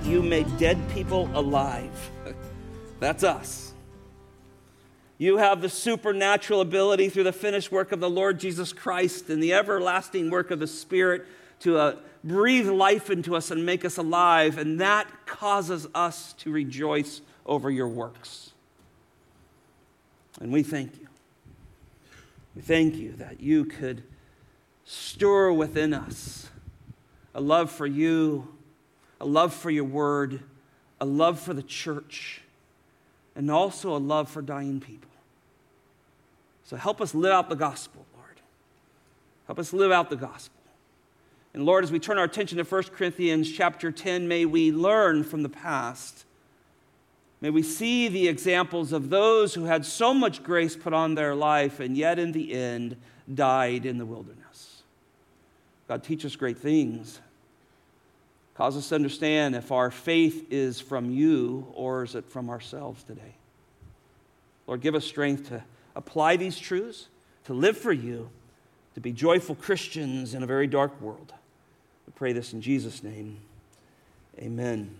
that you made dead people alive. That's us. You have the supernatural ability through the finished work of the Lord Jesus Christ and the everlasting work of the Spirit to breathe life into us and make us alive, and that causes us to rejoice over your works. And we thank you. We thank you that you could stir within us a love for you, a love for your word, a love for the church, and also a love for dying people. So help us live out the gospel, Lord. Help us live out the gospel. And Lord, as we turn our attention to 1 Corinthians chapter 10, may we learn from the past. May we see the examples of those who had so much grace put on their life and yet in the end died in the wilderness. God, teach us great things. Cause us to understand if our faith is from you or is it from ourselves today. Lord, give us strength to apply these truths, to live for you, to be joyful Christians in a very dark world. We pray this in Jesus' name. Amen.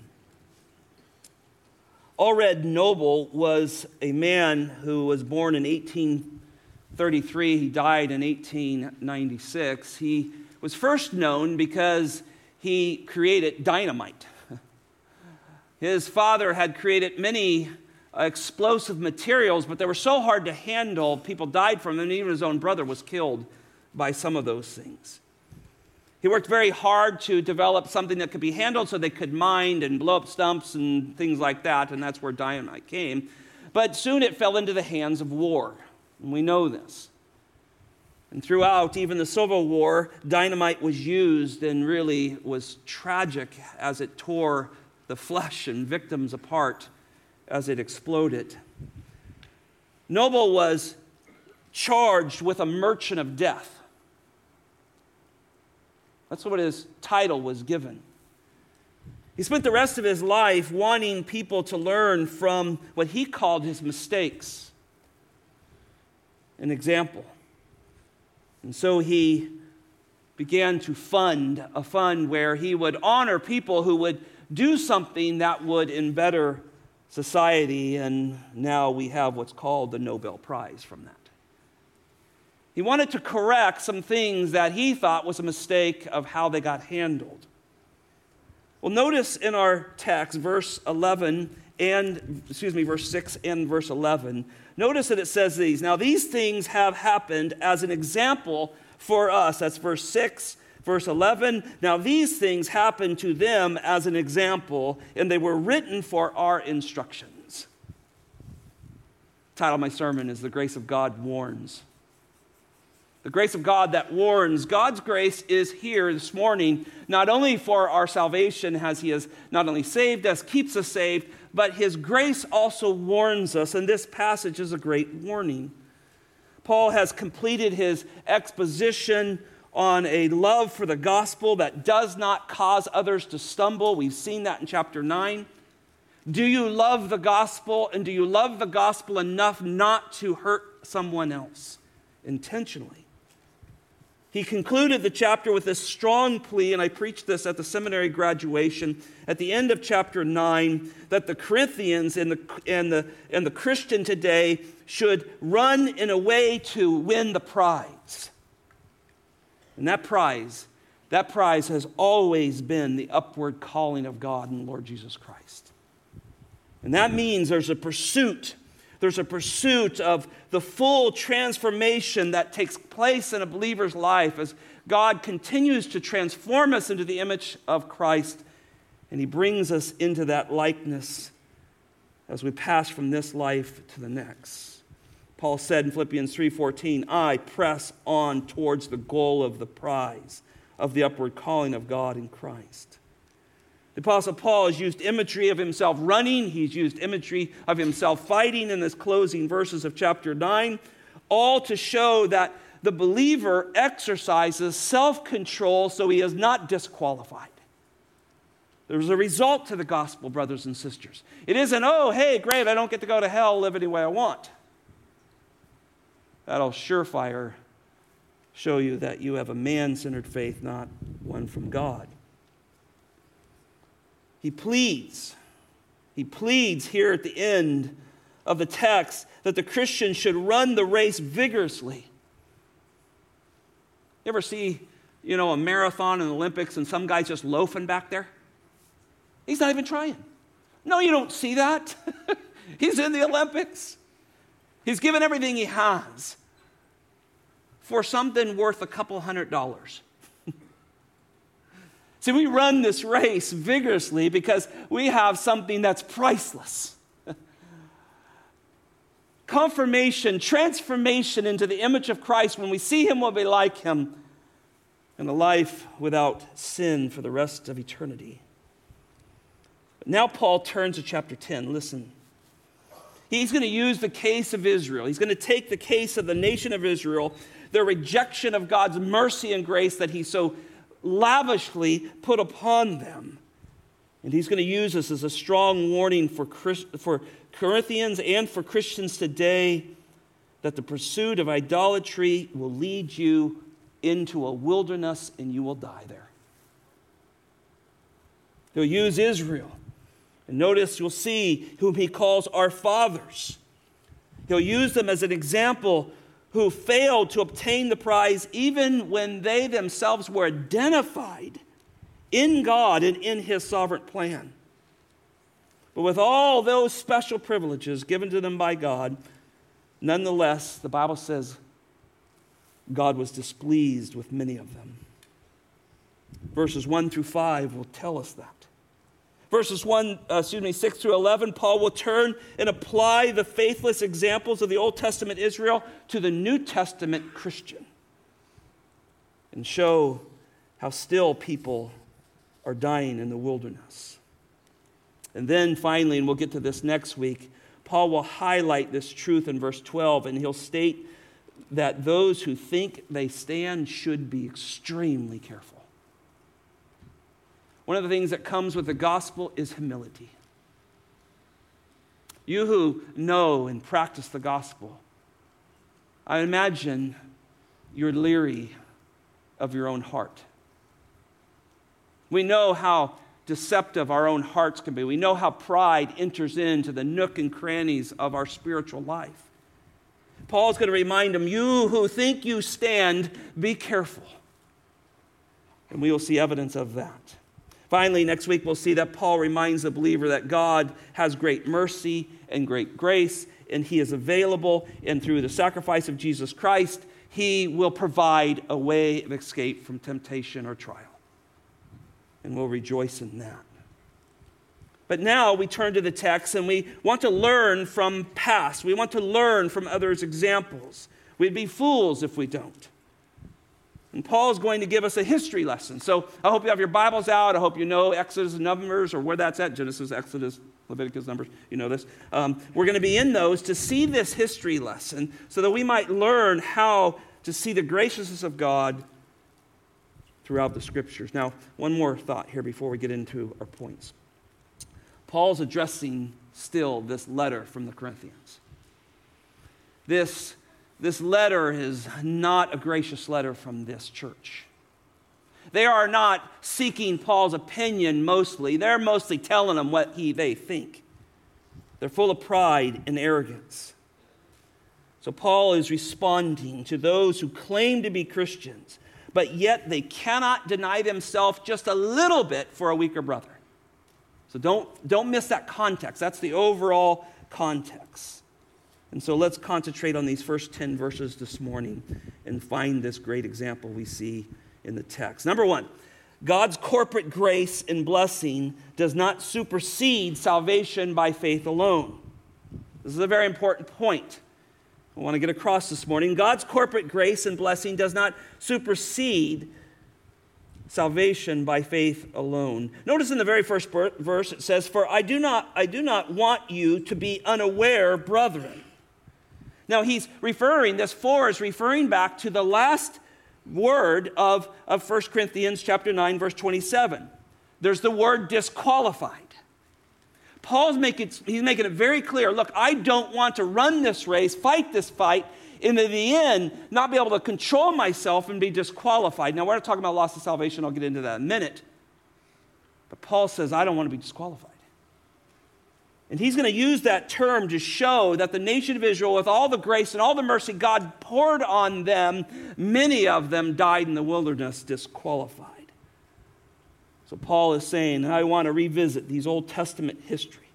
Alfred Nobel was a man who was born in 1833. He died in 1896. He was first known because he created dynamite. His father had created many explosive materials, but they were so hard to handle, people died from them, and even his own brother was killed by some of those things. He worked very hard to develop something that could be handled so they could mine and blow up stumps and things like that, and that's where dynamite came. But soon it fell into the hands of war, and we know this. And throughout even the Civil War, dynamite was used and really was tragic as it tore the flesh and victims apart as it exploded. Nobel was charged with a merchant of death. That's what his title was given. He spent the rest of his life wanting people to learn from what he called his mistakes. An example. And so he began to fund a fund where he would honor people who would do something that would embetter society, and now we have what's called the Nobel Prize from that. He wanted to correct some things that he thought was a mistake of how they got handled. Well, notice in our text, verse 6 and verse 11, notice that it says these. Now, these things have happened as an example for us. That's verse 6, verse 11. Now, these things happened to them as an example, and they were written for our instructions. The title of my sermon is The Grace of God Warns. The grace of God that warns. God's grace is here this morning, not only for our salvation, as he has not only saved us, keeps us saved, but his grace also warns us, and this passage is a great warning. Paul has completed his exposition on a love for the gospel that does not cause others to stumble. We've seen that in chapter 9. Do you love the gospel, and do you love the gospel enough not to hurt someone else intentionally? He concluded the chapter with this strong plea, and I preached this at the seminary graduation at the end of chapter 9, that the Corinthians and the Christian today should run in a way to win the prize. And that prize has always been the upward calling of God and Lord Jesus Christ. And that means there's a pursuit of the full transformation that takes place in a believer's life as God continues to transform us into the image of Christ, and he brings us into that likeness as we pass from this life to the next. Paul said in Philippians 3:14, I press on towards the goal of the prize of the upward calling of God in Christ. The Apostle Paul has used imagery of himself running. He's used imagery of himself fighting in this closing verses of chapter 9, all to show that the believer exercises self-control so he is not disqualified. There's a result to the gospel, brothers and sisters. It isn't, oh, hey, great, I don't get to go to hell, live any way I want. That'll surefire show you that you have a man-centered faith, not one from God. He pleads here at the end of the text that the Christian should run the race vigorously. You ever see, a marathon and Olympics and some guy's just loafing back there? He's not even trying. No, you don't see that. He's in the Olympics. He's given everything he has for something worth a couple $100. See, we run this race vigorously because we have something that's priceless. Confirmation, transformation into the image of Christ. When we see him, we'll be like him. And a life without sin for the rest of eternity. But now Paul turns to chapter 10. Listen. He's going to use the case of Israel. He's going to take the case of the nation of Israel, their rejection of God's mercy and grace that he so lavishly put upon them. And he's going to use this as a strong warning for Corinthians and for Christians today that the pursuit of idolatry will lead you into a wilderness and you will die there. He'll use Israel. And notice you'll see whom he calls our fathers. He'll use them as an example who failed to obtain the prize even when they themselves were identified in God and in his sovereign plan. But with all those special privileges given to them by God, nonetheless, the Bible says God was displeased with many of them. Verses 1 through 5 will tell us that. Verses 6 through 11, Paul will turn and apply the faithless examples of the Old Testament Israel to the New Testament Christian and show how still people are dying in the wilderness. And then finally, and we'll get to this next week, Paul will highlight this truth in verse 12, and he'll state that those who think they stand should be extremely careful. One of the things that comes with the gospel is humility. You who know and practice the gospel, I imagine you're leery of your own heart. We know how deceptive our own hearts can be. We know how pride enters into the nook and crannies of our spiritual life. Paul's going to remind them, you who think you stand, be careful. And we will see evidence of that. Finally, next week, we'll see that Paul reminds the believer that God has great mercy and great grace, and he is available, and through the sacrifice of Jesus Christ, he will provide a way of escape from temptation or trial. And we'll rejoice in that. But now we turn to the text and we want to learn from past. We want to learn from others' examples. We'd be fools if we don't. And Paul's going to give us a history lesson. So I hope you have your Bibles out. I hope you know Exodus and Numbers, or where that's at, Genesis, Exodus, Leviticus, Numbers. You know this. We're going to be in those to see this history lesson so that we might learn how to see the graciousness of God throughout the Scriptures. Now, one more thought here before we get into our points. Paul's addressing still this letter from the Corinthians. This letter is not a gracious letter from this church. They are not seeking Paul's opinion mostly. They're mostly telling him what they think. They're full of pride and arrogance. So Paul is responding to those who claim to be Christians, but yet they cannot deny themselves just a little bit for a weaker brother. So don't miss that context. That's the overall context. And so let's concentrate on these first 10 verses this morning and find this great example we see in the text. Number one, God's corporate grace and blessing does not supersede salvation by faith alone. This is a very important point I want to get across this morning. God's corporate grace and blessing does not supersede salvation by faith alone. Notice in the very first verse it says, "For I do not want you to be unaware, brethren." Now he's referring, this "for" is referring back to the last word of 1 Corinthians chapter 9, verse 27. There's the word disqualified. Paul's making it very clear, look, I don't want to run this race, fight this fight, and in the end, not be able to control myself and be disqualified. Now, we're not talking about loss of salvation. I'll get into that in a minute. But Paul says, I don't want to be disqualified. And he's going to use that term to show that the nation of Israel, with all the grace and all the mercy God poured on them, many of them died in the wilderness disqualified. So Paul is saying, I want to revisit these Old Testament history.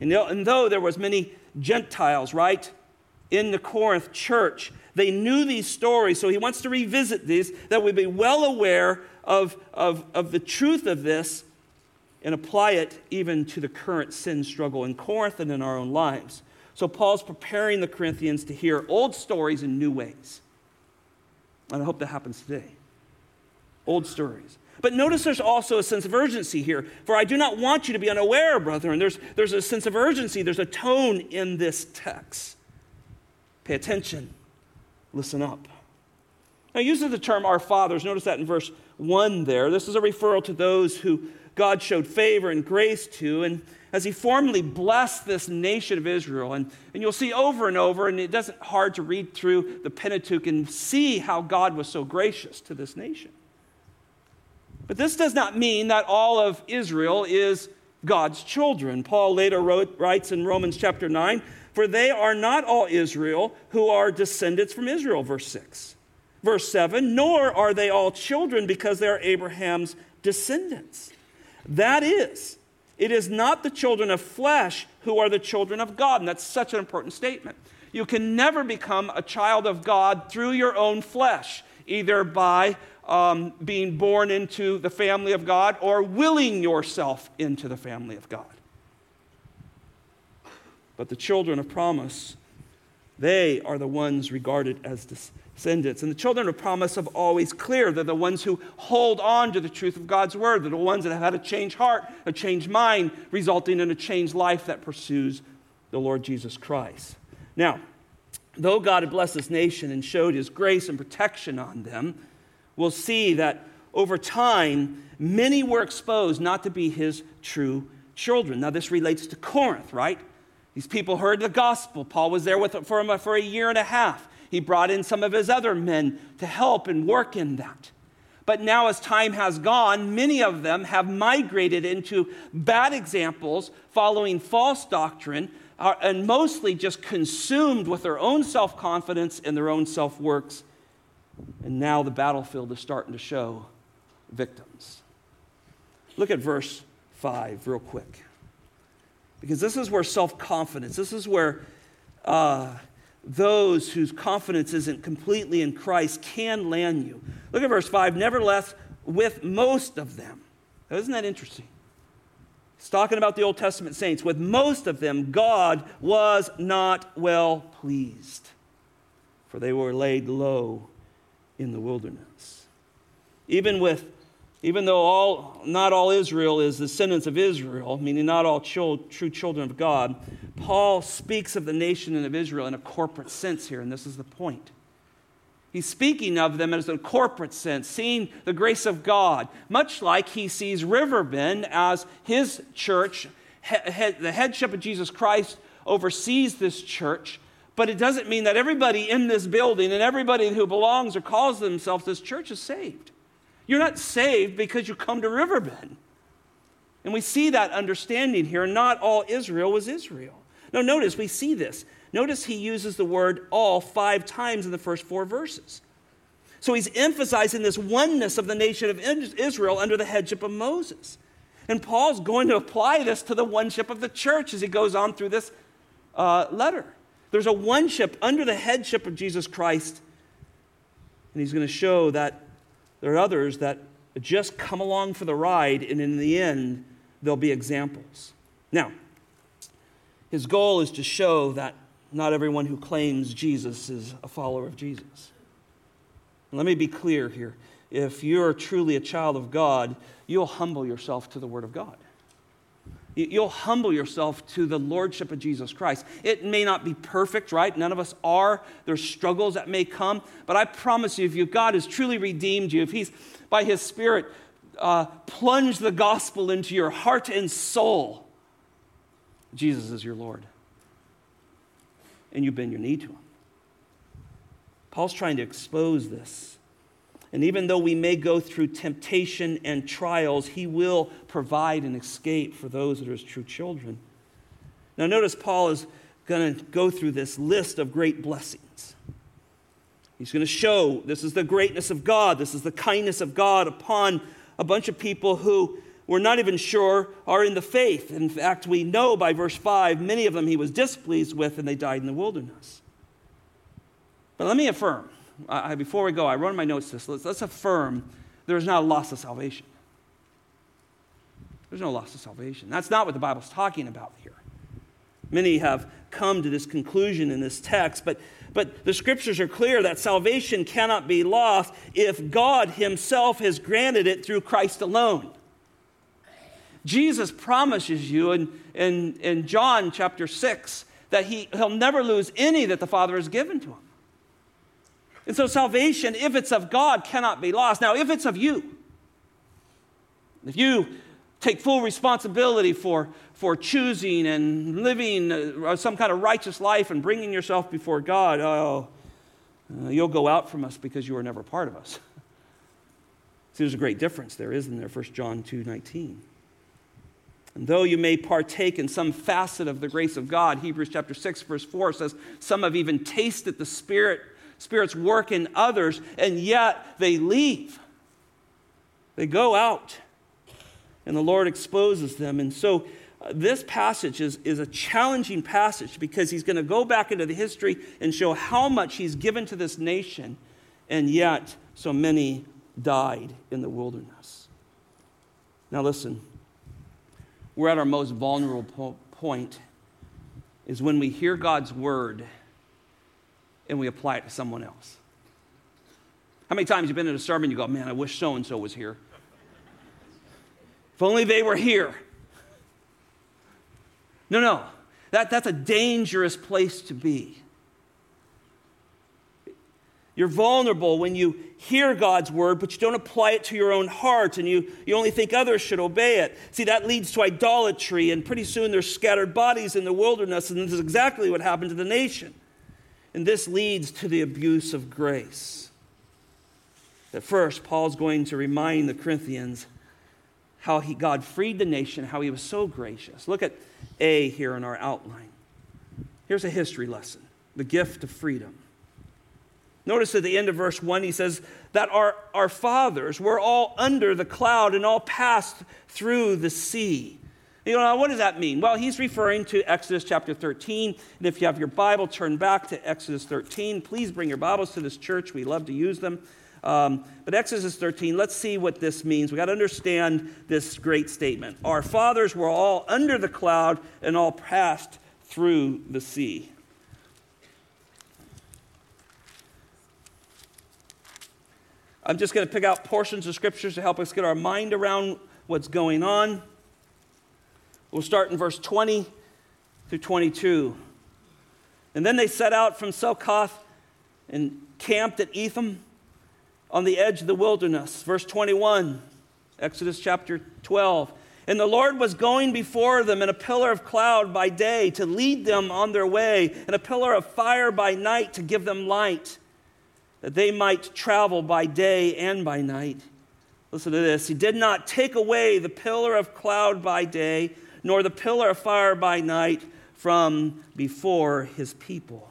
And though there was many Gentiles, right, in the Corinth church, they knew these stories, so he wants to revisit these, that we be well aware of the truth of this, and apply it even to the current sin struggle in Corinth and in our own lives. So Paul's preparing the Corinthians to hear old stories in new ways. And I hope that happens today. Old stories. But notice there's also a sense of urgency here. For I do not want you to be unaware, brethren. There's a sense of urgency. There's a tone in this text. Pay attention. Listen up. Now, uses the term our fathers. Notice that in verse 1 there. This is a referral to those who God showed favor and grace to, and as he formally blessed this nation of Israel. And you'll see over and over, and it doesn't hard to read through the Pentateuch and see how God was so gracious to this nation. But this does not mean that all of Israel is God's children. Paul later writes in Romans chapter 9, for they are not all Israel who are descendants from Israel, verse 6. Verse 7, nor are they all children because they are Abraham's descendants. That is, it is not the children of flesh who are the children of God. And that's such an important statement. You can never become a child of God through your own flesh, either by being born into the family of God or willing yourself into the family of God. But the children of promise, they are the ones regarded as descendants. And the children of promise have always clear. They're the ones who hold on to the truth of God's word. They're the ones that have had a changed heart, a changed mind, resulting in a changed life that pursues the Lord Jesus Christ. Now, though God had blessed this nation and showed his grace and protection on them, we'll see that over time, many were exposed not to be his true children. Now, this relates to Corinth, right? These people heard the gospel. Paul was there with them for a year and a half. He brought in some of his other men to help and work in that. But now as time has gone, many of them have migrated into bad examples, following false doctrine, and mostly just consumed with their own self-confidence and their own self-works. And now the battlefield is starting to show victims. Look at verse 5 real quick. Because this is where self-confidence, this is where those whose confidence isn't completely in Christ can land you. Look at verse 5, nevertheless, with most of them. Now, isn't that interesting? It's talking about the Old Testament saints. With most of them, God was not well pleased, for they were laid low in the wilderness. Not all Israel is descendants of Israel, meaning not all true children of God, Paul speaks of the nation and of Israel in a corporate sense here, and this is the point. He's speaking of them as a corporate sense, seeing the grace of God, much like he sees Riverbend as his church. The headship of Jesus Christ oversees this church, but it doesn't mean that everybody in this building and everybody who belongs or calls themselves this church is saved. You're not saved because you come to Riverbend. And we see that understanding here. Not all Israel was Israel. Now notice, we see this. Notice he uses the word all 5 times in the first 4 verses. So he's emphasizing this oneness of the nation of Israel under the headship of Moses. And Paul's going to apply this to the oneship of the church as he goes on through this letter. There's a oneship under the headship of Jesus Christ. And he's going to show that there are others that just come along for the ride, and in the end, they'll be examples. Now, his goal is to show that not everyone who claims Jesus is a follower of Jesus. Let me be clear here. If you're truly a child of God, you'll humble yourself to the Word of God. You'll humble yourself to the Lordship of Jesus Christ. It may not be perfect, right? None of us are. There's struggles that may come. But I promise you, if God has truly redeemed you, if he's, by his Spirit, plunged the gospel into your heart and soul, Jesus is your Lord. And you bend your knee to him. Paul's trying to expose this. And even though we may go through temptation and trials, he will provide an escape for those that are his true children. Now notice Paul is going to go through this list of great blessings. He's going to show this is the greatness of God. This is the kindness of God upon a bunch of people who we're not even sure are in the faith. In fact, we know by verse 5, many of them he was displeased with and they died in the wilderness. But let me affirm, before we go, I wrote in my notes this, let's affirm there's not a loss of salvation. There's no loss of salvation. That's not what the Bible's talking about here. Many have come to this conclusion in this text, but the scriptures are clear that salvation cannot be lost if God himself has granted it through Christ alone. Jesus promises you in John chapter 6 that he'll never lose any that the Father has given to him. And so salvation, if it's of God, cannot be lost. Now, if it's of you, if you take full responsibility for choosing and living some kind of righteous life and bringing yourself before God, you'll go out from us because you were never part of us. See, there's a great difference there, isn't there? 1 John 2:19. And though you may partake in some facet of the grace of God, Hebrews chapter 6, verse 4 says, some have even tasted the Spirit's work in others, and yet they leave. They go out. And the Lord exposes them. And so this passage is a challenging passage because he's going to go back into the history and show how much he's given to this nation, and yet so many died in the wilderness. Now listen, we're at our most vulnerable point is when we hear God's word and we apply it to someone else. How many times you've been in a sermon and you go, man, I wish so-and-so was here. If only they were here. No. That's a dangerous place to be. You're vulnerable when you hear God's word, but you don't apply it to your own heart, and you only think others should obey it. See, that leads to idolatry, and pretty soon there's scattered bodies in the wilderness, and this is exactly what happened to the nation. And this leads to the abuse of grace. At first, Paul's going to remind the Corinthians how God freed the nation, how he was so gracious. Look at A here in our outline. Here's a history lesson, the gift of freedom. Notice at the end of verse 1, he says that our fathers were all under the cloud and all passed through the sea. You know, what does that mean? Well, he's referring to Exodus chapter 13. And if you have your Bible, turn back to Exodus 13. Please bring your Bibles to this church. We love to use them. But Exodus 13, let's see what this means. We've got to understand this great statement. Our fathers were all under the cloud and all passed through the sea. I'm just going to pick out portions of scriptures to help us get our mind around what's going on. We'll start in verse 20 through 22. And then they set out from Succoth and camped at Etham, on the edge of the wilderness. Verse 21, Exodus chapter 12. And the Lord was going before them in a pillar of cloud by day to lead them on their way, and a pillar of fire by night to give them light, that they might travel by day and by night. Listen to this. He did not take away the pillar of cloud by day, nor the pillar of fire by night from before his people.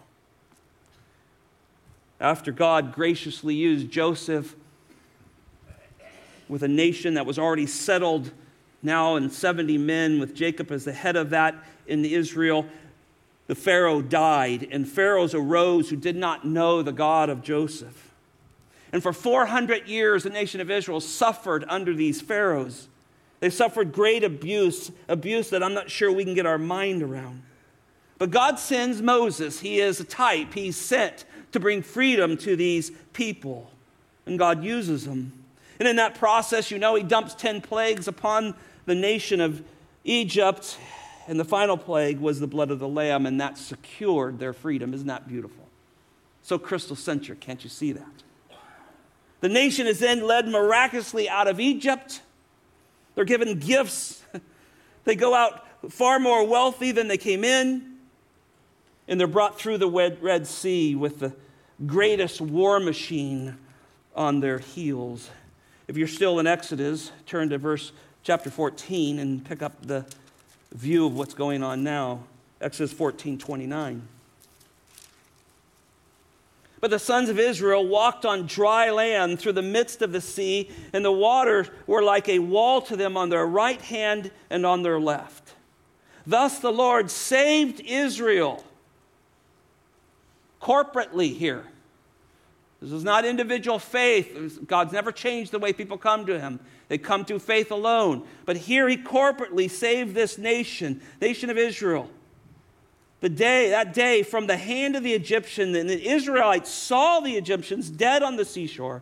After God graciously used Joseph with a nation that was already settled now in 70 men with Jacob as the head of that in Israel, the Pharaoh died, and pharaohs arose who did not know the God of Joseph. And for 400 years, the nation of Israel suffered under these pharaohs. They suffered great abuse that I'm not sure we can get our mind around. But God sends Moses. He is a type. He's sent to bring freedom to these people. And God uses them. And in that process, he dumps 10 plagues upon the nation of Egypt. And the final plague was the blood of the lamb, and that secured their freedom. Isn't that beautiful? So Christocentric, can't you see that? The nation is then led miraculously out of Egypt. They're given gifts. They go out far more wealthy than they came in. And they're brought through the Red Sea with the greatest war machine on their heels. If you're still in Exodus, turn to chapter 14 and pick up the view of what's going on now. Exodus 14:29. But the sons of Israel walked on dry land through the midst of the sea, and the waters were like a wall to them on their right hand and on their left. Thus the Lord saved Israel corporately here. This is not individual faith. God's never changed the way people come to him. They come through faith alone. But here he corporately saved this nation of Israel. That day, from the hand of the Egyptian, and the Israelites saw the Egyptians dead on the seashore.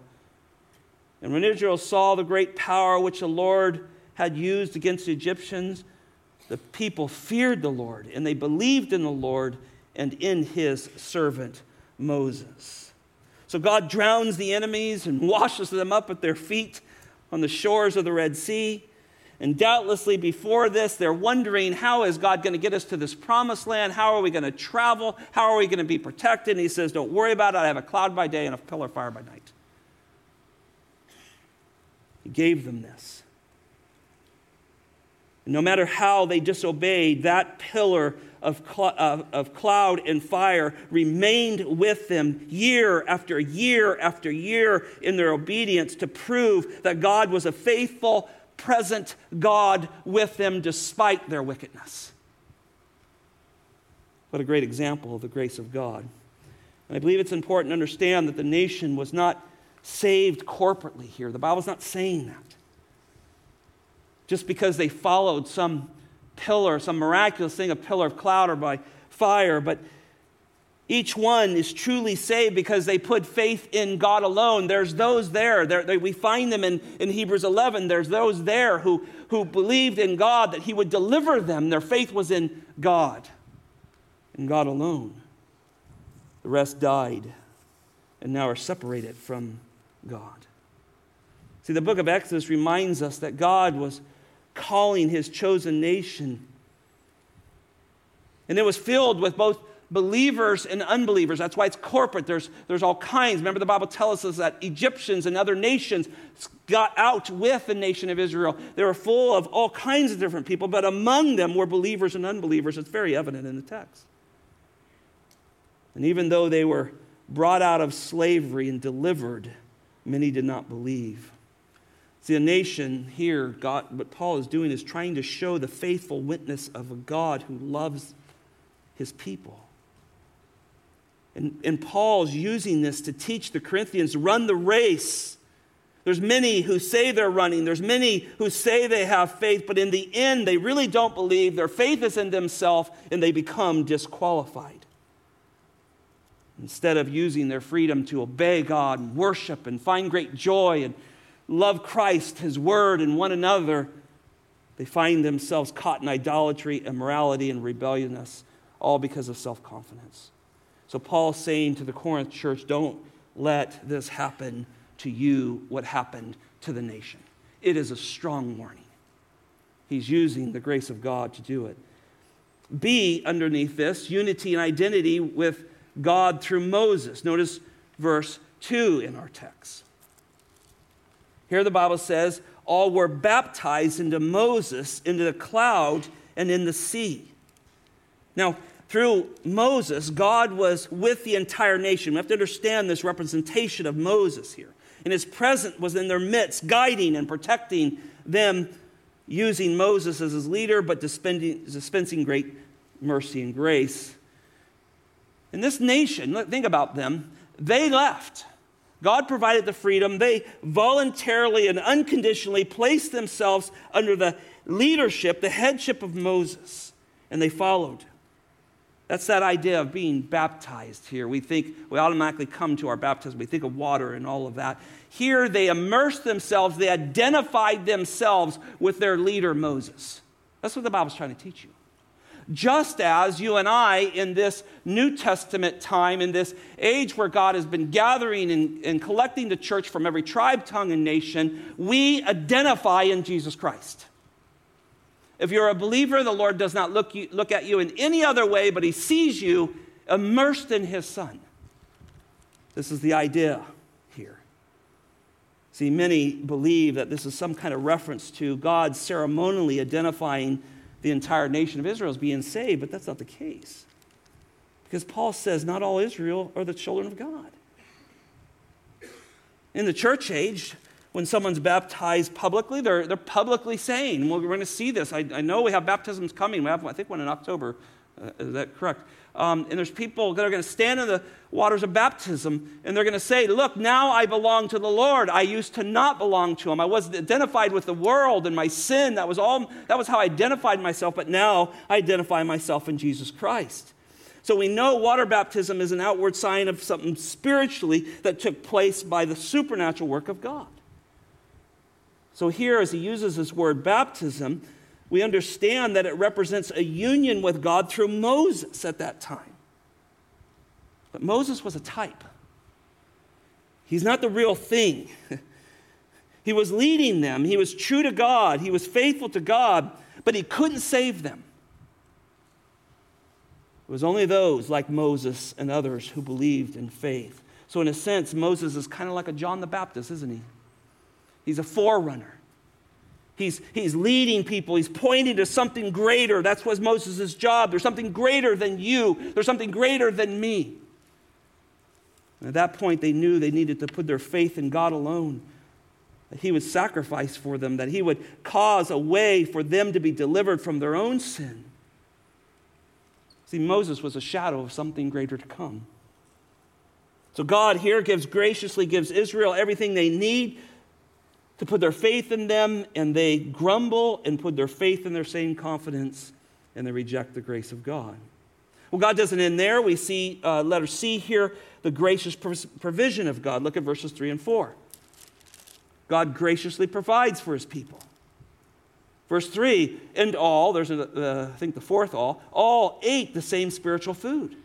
And when Israel saw the great power which the Lord had used against the Egyptians, the people feared the Lord, and they believed in the Lord and in his servant Moses. So God drowns the enemies and washes them up at their feet on the shores of the Red Sea. And doubtlessly before this, they're wondering, how is God going to get us to this promised land? How are we going to travel? How are we going to be protected? And he says, don't worry about it. I have a cloud by day and a pillar of fire by night. He gave them this. And no matter how they disobeyed, that pillar of cloud and fire remained with them year after year after year in their obedience to prove that God was a faithful, present God with them despite their wickedness. What a great example of the grace of God. And I believe it's important to understand that the nation was not saved corporately here. The Bible's not saying that. Just because they followed some pillar, some miraculous thing, a pillar of cloud or by fire, but each one is truly saved because they put faith in God alone. There's those there. We find them in Hebrews 11. There's those there who believed in God that he would deliver them. Their faith was in God and God alone. The rest died and now are separated from God. See, the book of Exodus reminds us that God was calling his chosen nation. And it was filled with both believers and unbelievers. That's why it's corporate. There's all kinds. Remember, the Bible tells us that Egyptians and other nations got out with the nation of Israel. They were full of all kinds of different people, but among them were believers and unbelievers. It's very evident in the text. And even though they were brought out of slavery and delivered, many did not believe. See, a nation here, God, what Paul is doing is trying to show the faithful witness of a God who loves his people. And Paul's using this to teach the Corinthians, run the race. There's many who say they're running. There's many who say they have faith, but in the end, they really don't believe. Their faith is in themselves, and they become disqualified. Instead of using their freedom to obey God and worship and find great joy and love Christ, his word, and one another, they find themselves caught in idolatry, immorality, and rebelliousness, all because of self-confidence. So Paul's saying to the Corinth church, don't let this happen to you, what happened to the nation. It is a strong warning. He's using the grace of God to do it. B, underneath this, unity and identity with God through Moses. Notice verse 2 in our text. Here the Bible says, all were baptized into Moses, into the cloud, and in the sea. Now, through Moses, God was with the entire nation. We have to understand this representation of Moses here. And his presence was in their midst, guiding and protecting them, using Moses as his leader, but dispensing great mercy and grace. And this nation, think about them, they left. God provided the freedom. They voluntarily and unconditionally placed themselves under the leadership, the headship of Moses, and they followed. That's that idea of being baptized here. We automatically come to our baptism. We think of water and all of that. Here they immersed themselves. They identified themselves with their leader, Moses. That's what the Bible's trying to teach you. Just as you and I in this New Testament time, in this age where God has been gathering and collecting the church from every tribe, tongue, and nation, we identify in Jesus Christ. If you're a believer, the Lord does not look at you in any other way, but he sees you immersed in his Son. This is the idea here. See, many believe that this is some kind of reference to God ceremonially identifying the entire nation of Israel as being saved, but that's not the case. Because Paul says not all Israel are the children of God. In the church age, when someone's baptized publicly, they're publicly saying, well, we're going to see this. I know we have baptisms coming. We have, I think, one in October. Is that correct? And there's people that are going to stand in the waters of baptism, and they're going to say, look, now I belong to the Lord. I used to not belong to him. I was identified with the world and my sin. That was how I identified myself, but now I identify myself in Jesus Christ. So we know water baptism is an outward sign of something spiritually that took place by the supernatural work of God. So here, as he uses this word baptism, we understand that it represents a union with God through Moses at that time. But Moses was a type. He's not the real thing. He was leading them. He was true to God. He was faithful to God, but he couldn't save them. It was only those like Moses and others who believed in faith. So in a sense, Moses is kind of like a John the Baptist, isn't he? He's a forerunner. He's leading people. He's pointing to something greater. That's what Moses' job. There's something greater than you. There's something greater than me. And at that point, they knew they needed to put their faith in God alone, that he would sacrifice for them, that he would cause a way for them to be delivered from their own sin. See, Moses was a shadow of something greater to come. So God here graciously gives Israel everything they need to put their faith in them, and they grumble and put their faith in their same confidence, and they reject the grace of God. Well, God doesn't end there. We see, letter C here, the gracious provision of God. Look at verses 3 and 4. God graciously provides for his people. Verse 3, and all, there's the fourth all ate the same spiritual food.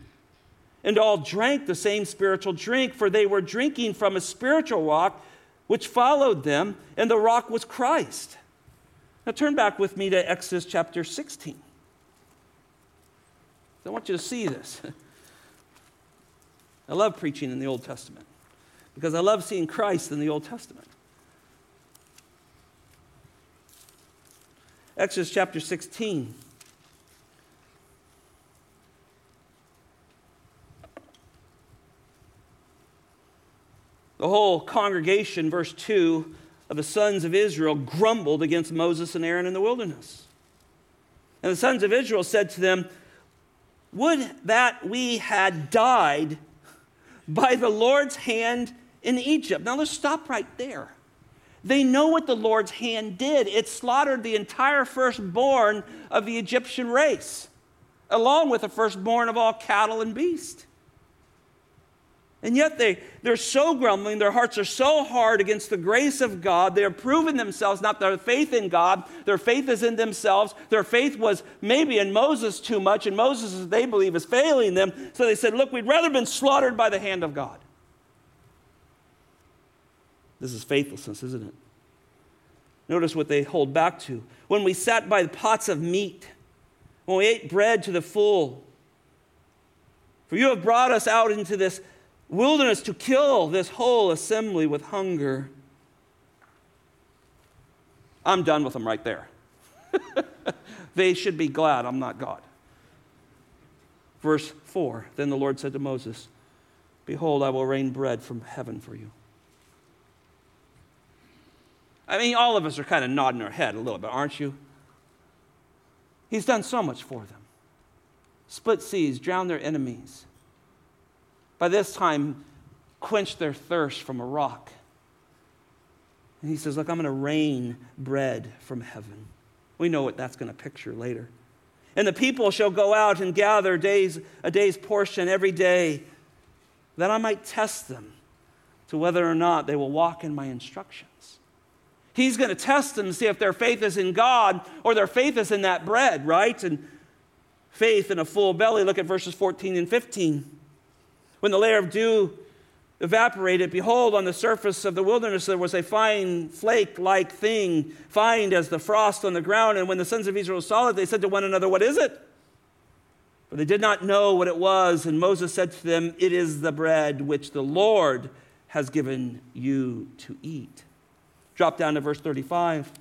And all drank the same spiritual drink, for they were drinking from a spiritual rock which followed them, and the rock was Christ. Now turn back with me to Exodus chapter 16. I want you to see this. I love preaching in the Old Testament because I love seeing Christ in the Old Testament. Exodus chapter 16. The whole congregation, verse 2, of the sons of Israel grumbled against Moses and Aaron in the wilderness. And the sons of Israel said to them, would that we had died by the Lord's hand in Egypt. Now let's stop right there. They know what the Lord's hand did. It slaughtered the entire firstborn of the Egyptian race, along with the firstborn of all cattle and beast. And yet they're so grumbling, their hearts are so hard against the grace of God. They are proving themselves, not their faith in God. Their faith is in themselves. Their faith was maybe in Moses too much, and Moses, as they believe, is failing them. So they said, look, we'd rather been slaughtered by the hand of God. This is faithlessness, isn't it? Notice what they hold back to. When we sat by the pots of meat, when we ate bread to the full, for you have brought us out into this wilderness to kill this whole assembly with hunger. I'm done with them right there. They should be glad I'm not God. Verse 4, then the Lord said to Moses, behold, I will rain bread from heaven for you. I mean, all of us are kind of nodding our head a little bit, aren't you? He's done so much for them. Split seas, drown their enemies. By this time, quench their thirst from a rock. And he says, look, I'm going to rain bread from heaven. We know what that's going to picture later. And the people shall go out and gather a day's portion every day, that I might test them to whether or not they will walk in my instructions. He's going to test them to see if their faith is in God or their faith is in that bread, right? And faith in a full belly. Look at verses 14 and 15. When the layer of dew evaporated, behold, on the surface of the wilderness there was a fine flake-like thing, fine as the frost on the ground. And when the sons of Israel saw it, they said to one another, what is it? For they did not know what it was. And Moses said to them, it is the bread which the Lord has given you to eat. Drop down to verse 35.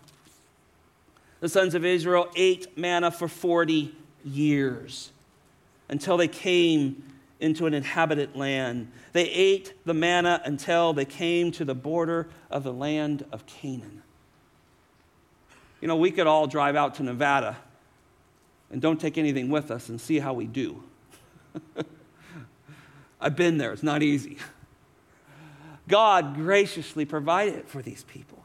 The sons of Israel ate manna for 40 years until they came into an inhabited land. They ate the manna until they came to the border of the land of Canaan. You know, we could all drive out to Nevada and don't take anything with us and see how we do. I've been there. It's not easy. God graciously provided for these people.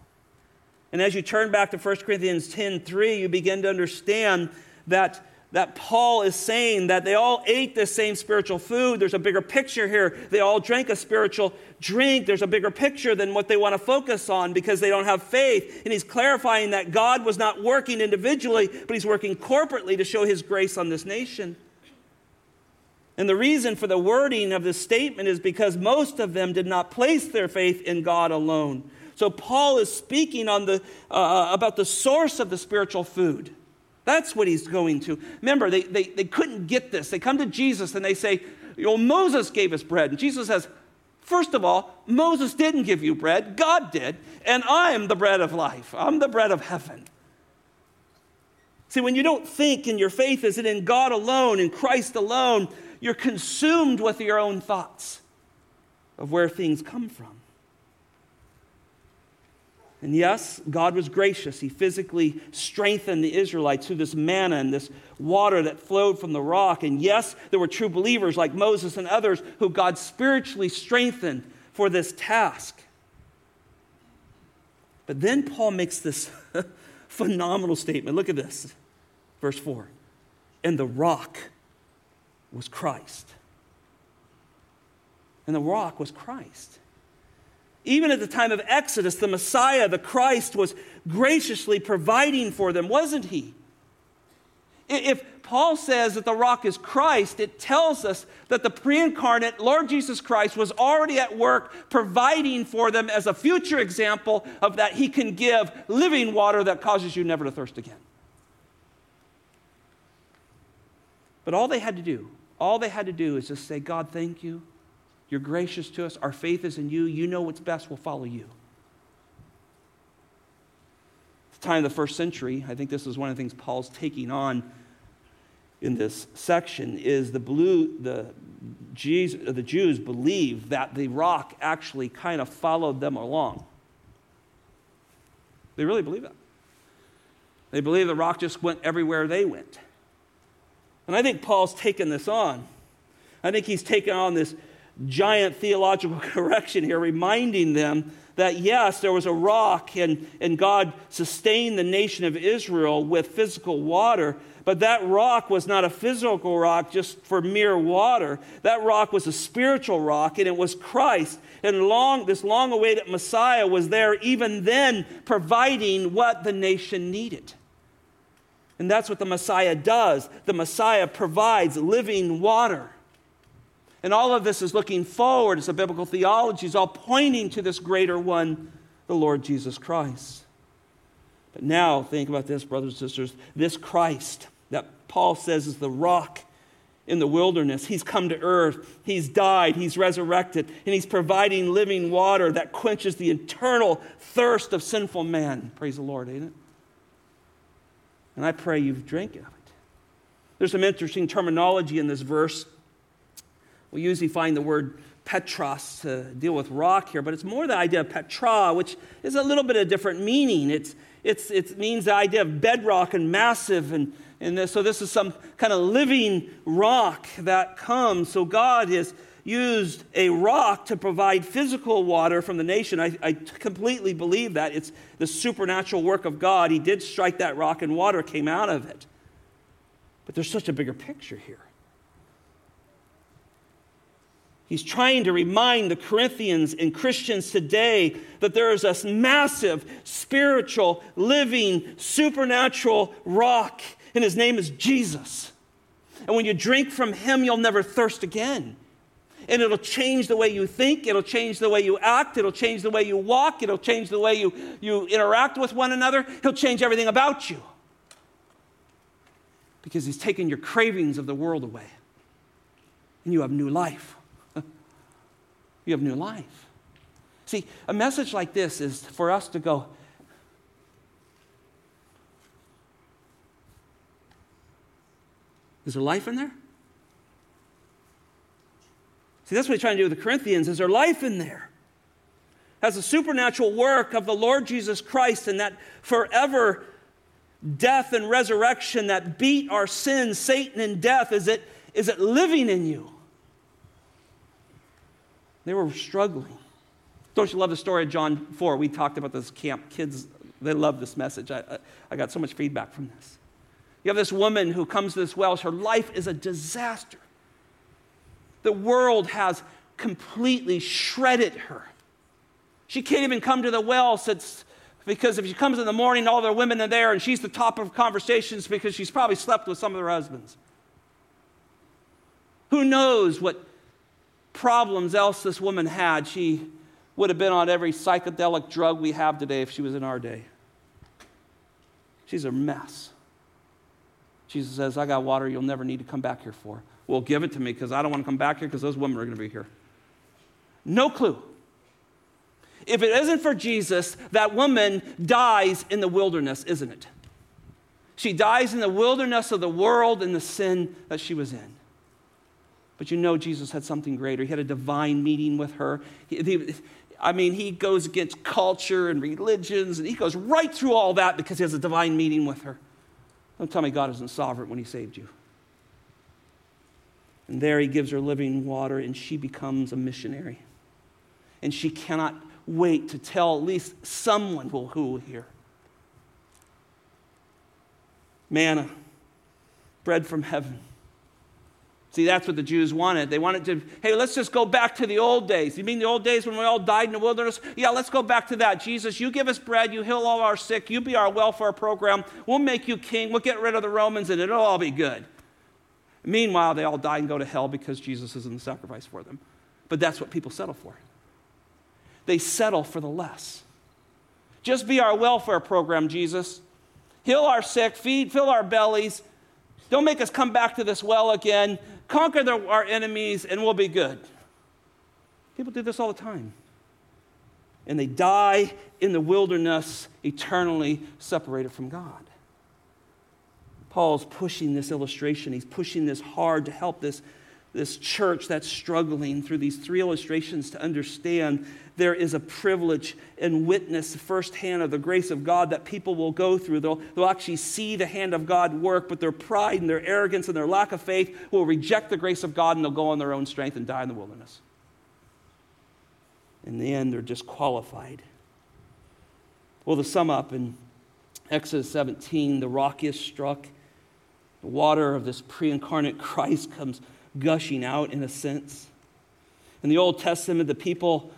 And as you turn back to 1 Corinthians 10:3, you begin to understand that Paul is saying that they all ate the same spiritual food. There's a bigger picture here. They all drank a spiritual drink. There's a bigger picture than what they want to focus on because they don't have faith. And he's clarifying that God was not working individually, but he's working corporately to show his grace on this nation. And the reason for the wording of this statement is because most of them did not place their faith in God alone. So Paul is speaking on the about the source of the spiritual food. That's what he's going to. Remember, they couldn't get this. They come to Jesus and they say, well, Moses gave us bread. And Jesus says, first of all, Moses didn't give you bread. God did. And I am the bread of life. I'm the bread of heaven. See, when you don't think and your faith is in God alone, in Christ alone, you're consumed with your own thoughts of where things come from. And yes, God was gracious. He physically strengthened the Israelites through this manna and this water that flowed from the rock. And yes, there were true believers like Moses and others who God spiritually strengthened for this task. But then Paul makes this phenomenal statement. Look at this. Verse 4. And the rock was Christ. And the rock was Christ. Even at the time of Exodus, the Messiah, the Christ, was graciously providing for them, wasn't he? If Paul says that the rock is Christ, it tells us that the pre-incarnate Lord Jesus Christ was already at work providing for them as a future example of that he can give living water that causes you never to thirst again. But all they had to do is just say, God, thank you. You're gracious to us. Our faith is in you. You know what's best. We'll follow you. At the time of the first century, I think this is one of the things Paul's taking on in this section, is the Jews believe that the rock actually kind of followed them along. They really believe that. They believe the rock just went everywhere they went. And I think Paul's taken this on. I think he's taken on this giant theological correction here, reminding them that yes, there was a rock and God sustained the nation of Israel with physical water, but that rock was not a physical rock just for mere water. That rock was a spiritual rock, and it was Christ. And this long-awaited Messiah was there even then providing what the nation needed. And that's what the Messiah does. The Messiah provides living water. And all of this is looking forward. It's a biblical theology. It's all pointing to this greater one, the Lord Jesus Christ. But now, think about this, brothers and sisters. This Christ that Paul says is the rock in the wilderness. He's come to earth. He's died. He's resurrected. And he's providing living water that quenches the eternal thirst of sinful man. Praise the Lord, ain't it? And I pray you've drank of it. There's some interesting terminology in this verse. We usually find the word petros to deal with rock here, but it's more the idea of petra, which is a little bit of different meaning. It means the idea of bedrock and massive, and so this is some kind of living rock that comes. So God has used a rock to provide physical water from the nation. I completely believe that. It's the supernatural work of God. He did strike that rock, and water came out of it. But there's such a bigger picture here. He's trying to remind the Corinthians and Christians today that there is this massive, spiritual, living, supernatural rock, and his name is Jesus. And when you drink from him, you'll never thirst again. And it'll change the way you think. It'll change the way you act. It'll change the way you walk. It'll change the way you interact with one another. He'll change everything about you because he's taken your cravings of the world away, and you have new life. You have new life. See, a message like this is for us to go, Is there life in there? See, that's what he's trying to do with the Corinthians. Is there life in there? Has the supernatural work of the Lord Jesus Christ and that forever death and resurrection that beat our sin, Satan, and death, is it living in you? They were struggling. Don't you love the story of John 4? We talked about this camp. Kids, they love this message. I got so much feedback from this. You have this woman who comes to this well. Her life is a disaster. The world has completely shredded her. She can't even come to the well because if she comes in the morning, all the women are there, and she's the top of conversations because she's probably slept with some of her husbands. Who knows what problems else this woman had. She would have been on every psychedelic drug we have today if she was in our day. She's a mess. Jesus says, I got water you'll never need to come back here for. Well, give it to me because I don't want to come back here because those women are going to be here. No clue. If it isn't for Jesus, that woman dies in the wilderness, isn't it? She dies in the wilderness of the world and the sin that she was in. But you know Jesus had something greater. He had a divine meeting with her. He goes against culture and religions, and he goes right through all that because he has a divine meeting with her. Don't tell me God isn't sovereign when he saved you. And there he gives her living water, and she becomes a missionary. And she cannot wait to tell at least someone who will hear. Manna, bread from heaven. See, that's what the Jews wanted. They wanted to, hey, let's just go back to the old days. You mean the old days when we all died in the wilderness? Yeah, let's go back to that. Jesus, you give us bread. You heal all our sick. You be our welfare program. We'll make you king. We'll get rid of the Romans, and it'll all be good. Meanwhile, they all die and go to hell because Jesus isn't the sacrifice for them. But that's what people settle for. They settle for the less. Just be our welfare program, Jesus. Heal our sick, fill our bellies. Don't make us come back to this well again. Conquer our enemies, and we'll be good. People do this all the time. And they die in the wilderness, eternally separated from God. Paul's pushing this illustration. He's pushing this hard to help this church that's struggling through these three illustrations to understand there is a privilege and witness firsthand of the grace of God that people will go through. They'll actually see the hand of God work, but their pride and their arrogance and their lack of faith will reject the grace of God, and they'll go on their own strength and die in the wilderness. In the end, they're disqualified. Well, to sum up, in Exodus 17, the rock is struck. The water of this pre-incarnate Christ comes gushing out, in a sense. In the Old Testament, the people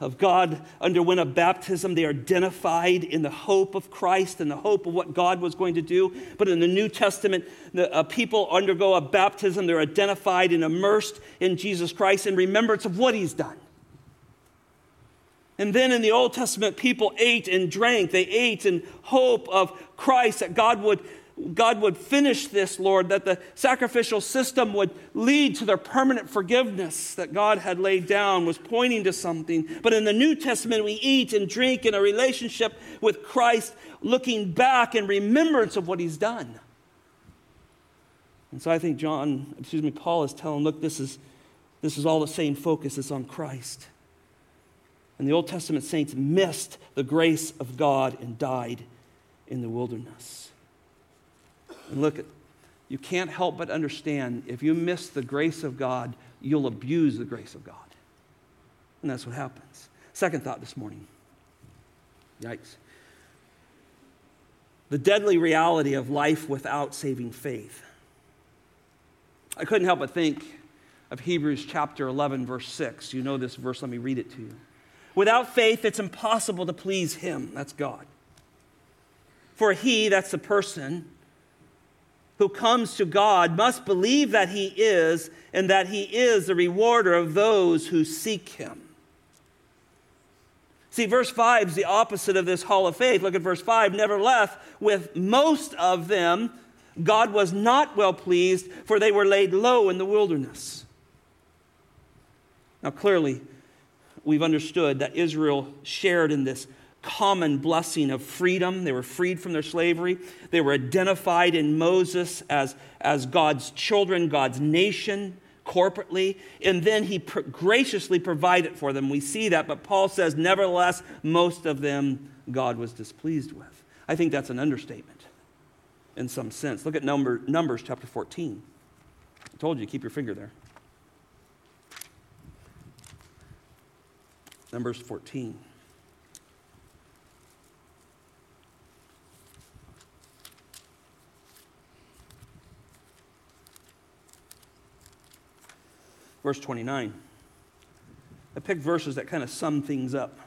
of God underwent a baptism. They are identified in the hope of Christ and the hope of what God was going to do. But in the New Testament, the people undergo a baptism. They're identified and immersed in Jesus Christ in remembrance of what he's done. And then in the Old Testament, people ate and drank. They ate in hope of Christ, that God would finish this, Lord, that the sacrificial system would lead to their permanent forgiveness that God had laid down, was pointing to something. But in the New Testament, we eat and drink in a relationship with Christ, looking back in remembrance of what he's done. And so I think Paul is telling, look, this is all the same focus. It's on Christ. And the Old Testament saints missed the grace of God and died in the wilderness. And look, you can't help but understand, if you miss the grace of God, you'll abuse the grace of God. And that's what happens. Second thought this morning. Yikes. The deadly reality of life without saving faith. I couldn't help but think of Hebrews chapter 11, verse 6. You know this verse. Let me read it to you. Without faith, it's impossible to please him. That's God. For he, that's the person, who comes to God must believe that he is, and that he is the rewarder of those who seek him. See, verse 5 is the opposite of this hall of faith. Look at verse 5. Nevertheless, with most of them, God was not well pleased, for they were laid low in the wilderness. Now, clearly, we've understood that Israel shared in this common blessing of freedom. They were freed from their slavery. They were identified in Moses as God's children, God's nation, corporately. And then he graciously provided for them. We see that, but Paul says, nevertheless, most of them God was displeased with. I think that's an understatement in some sense. Look at Numbers chapter 14. I told you, keep your finger there. Numbers 14. Verse 29. I picked verses that kind of sum things up.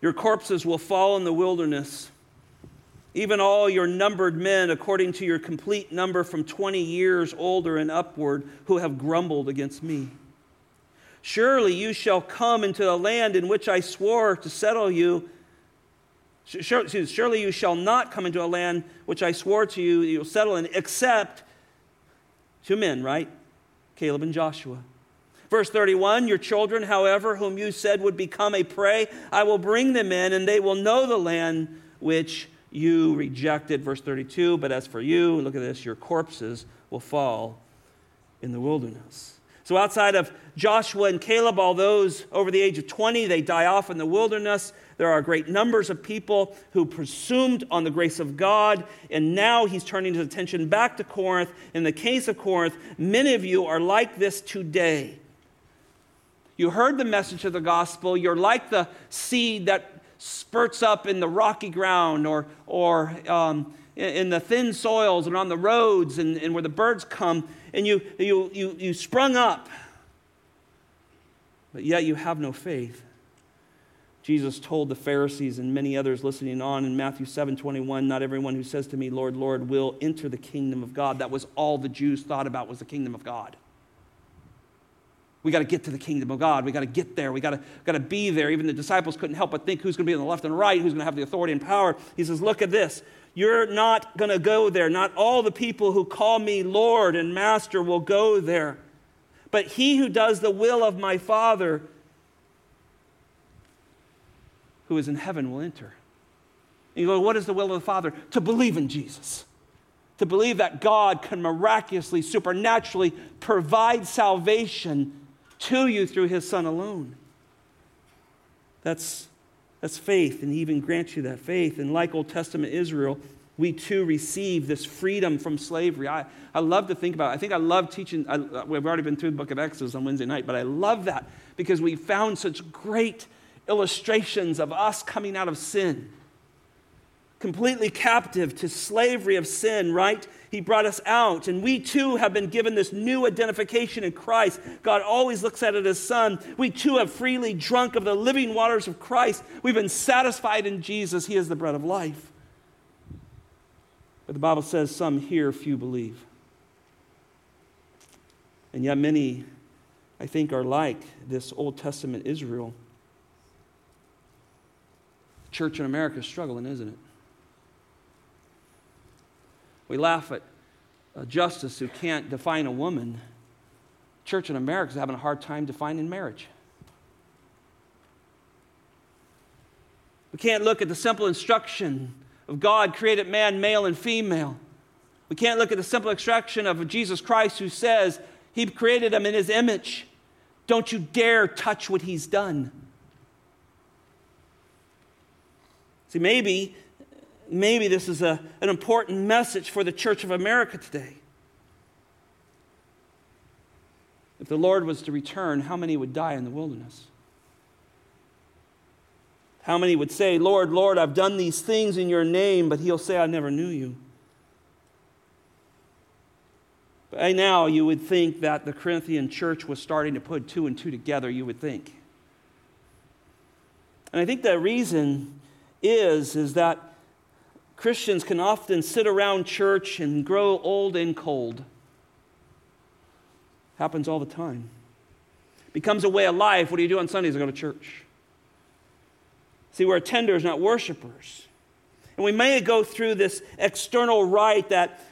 Your corpses will fall in the wilderness, even all your numbered men, according to your complete number from 20 years older and upward, who have grumbled against me. Surely you shall come into the land in which I swore to settle you. Surely you shall not come into a land which I swore to you, you'll settle in, except two men, right? Caleb and Joshua. Verse 31, your children, however, whom you said would become a prey, I will bring them in, and they will know the land which you rejected. Verse 32, but as for you, look at this, your corpses will fall in the wilderness. So outside of Joshua and Caleb, all those over the age of 20, they die off in the wilderness. There are great numbers of people who presumed on the grace of God, and now he's turning his attention back to Corinth. In the case of Corinth, many of you are like this today. You heard the message of the gospel. You're like the seed that spurts up in the rocky ground or in the thin soils and on the roads and where the birds come, and you sprung up, but yet you have no faith. Jesus told the Pharisees and many others listening on in Matthew 7:21, not everyone who says to me, Lord, Lord, will enter the kingdom of God. That was all the Jews thought about, was the kingdom of God. We got to get to the kingdom of God. We got to get there. We got to be there. Even the disciples couldn't help but think, who's going to be on the left and right? Who's going to have the authority and power? He says, look at this. You're not going to go there. Not all the people who call me Lord and Master will go there. But he who does the will of my Father who is in heaven will enter. And you go, what is the will of the Father? To believe in Jesus. To believe that God can miraculously, supernaturally provide salvation to you through his Son alone. That's faith, and he even grants you that faith. And like Old Testament Israel, we too receive this freedom from slavery. I love to think about it. I think I love teaching. We've already been through the book of Exodus on Wednesday night, but I love that because we found such great illustrations of us coming out of sin, completely captive to slavery of sin, right? He brought us out, and we too have been given this new identification in Christ. God always looks at it as Son. We too have freely drunk of the living waters of Christ. We've been satisfied in Jesus. He is the bread of life. But the Bible says, some hear, few believe. And yet many, I think, are like this Old Testament Israel. Church in America is struggling, isn't it? We laugh at justice who can't define a woman. Church in America is having a hard time defining marriage. We can't look at the simple instruction of God created man, male and female. We can't look at the simple instruction of Jesus Christ who says he created them in his image. Don't you dare touch what he's done. See, maybe this is an important message for the Church of America today. If the Lord was to return, how many would die in the wilderness? How many would say, Lord, Lord, I've done these things in your name, but he'll say, I never knew you. By now, you would think that the Corinthian church was starting to put two and two together, you would think. And I think the reason is that Christians can often sit around church and grow old and cold. Happens all the time. Becomes a way of life. What do you do on Sundays? I go to church. See, we're attenders, not worshipers. And we may go through this external rite that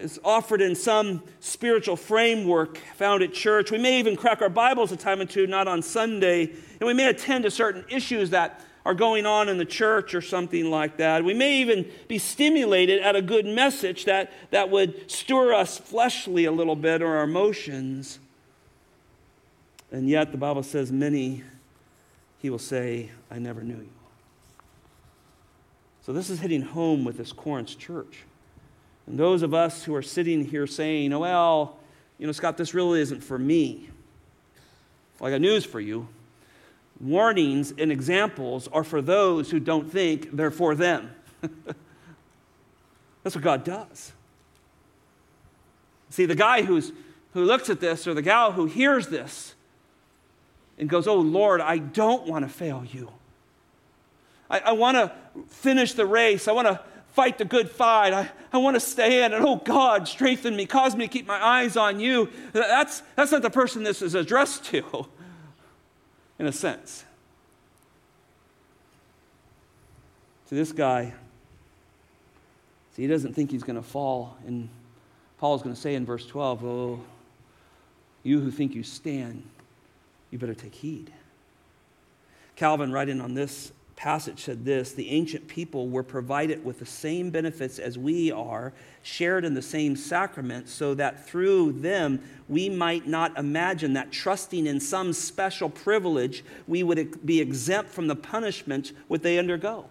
is offered in some spiritual framework found at church. We may even crack our Bibles a time or two, not on Sunday, and we may attend to certain issues that are going on in the church or something like that. We may even be stimulated at a good message that would stir us fleshly a little bit or our emotions. And yet the Bible says, many, he will say, I never knew you. So this is hitting home with this Corinth church. And those of us who are sitting here saying, oh, well, you know, Scott, this really isn't for me. Well, I got news for you. Warnings and examples are for those who don't think they're for them. That's what God does. See, the guy who looks at this, or the gal who hears this and goes, oh, Lord, I don't want to fail you. I want to finish the race. I want to fight the good fight. I want to stand. And oh, God, strengthen me. Cause me to keep my eyes on you. That's not the person this is addressed to, in a sense. To this guy, see, he doesn't think he's going to fall. And Paul's going to say in verse 12, oh, you who think you stand, you better take heed. Calvin, writing on this passage, said this: the ancient people were provided with the same benefits as we are, shared in the same sacrament, so that through them we might not imagine that trusting in some special privilege we would be exempt from the punishment which they undergo.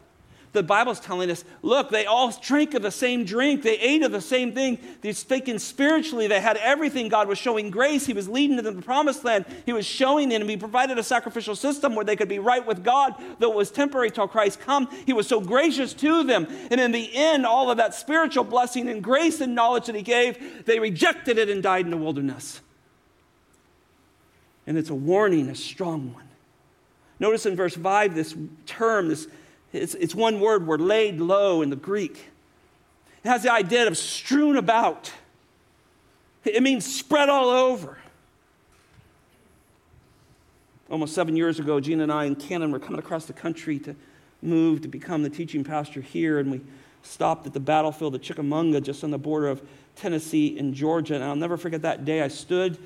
The Bible's telling us, look, they all drank of the same drink. They ate of the same thing. They're thinking spiritually. They had everything. God was showing grace. He was leading them to the promised land. He was showing them, and he provided a sacrificial system where they could be right with God, though it was temporary till Christ come. He was so gracious to them. And in the end, all of that spiritual blessing and grace and knowledge that he gave, they rejected it and died in the wilderness. And it's a warning, a strong one. Notice in verse 5, this term, it's one word, we're laid low in the Greek. It has the idea of strewn about. It means spread all over. Almost 7 years ago, Gina and I and Cannon were coming across the country to move to become the teaching pastor here, and we stopped at the battlefield of Chickamauga, just on the border of Tennessee and Georgia. And I'll never forget that day. I stood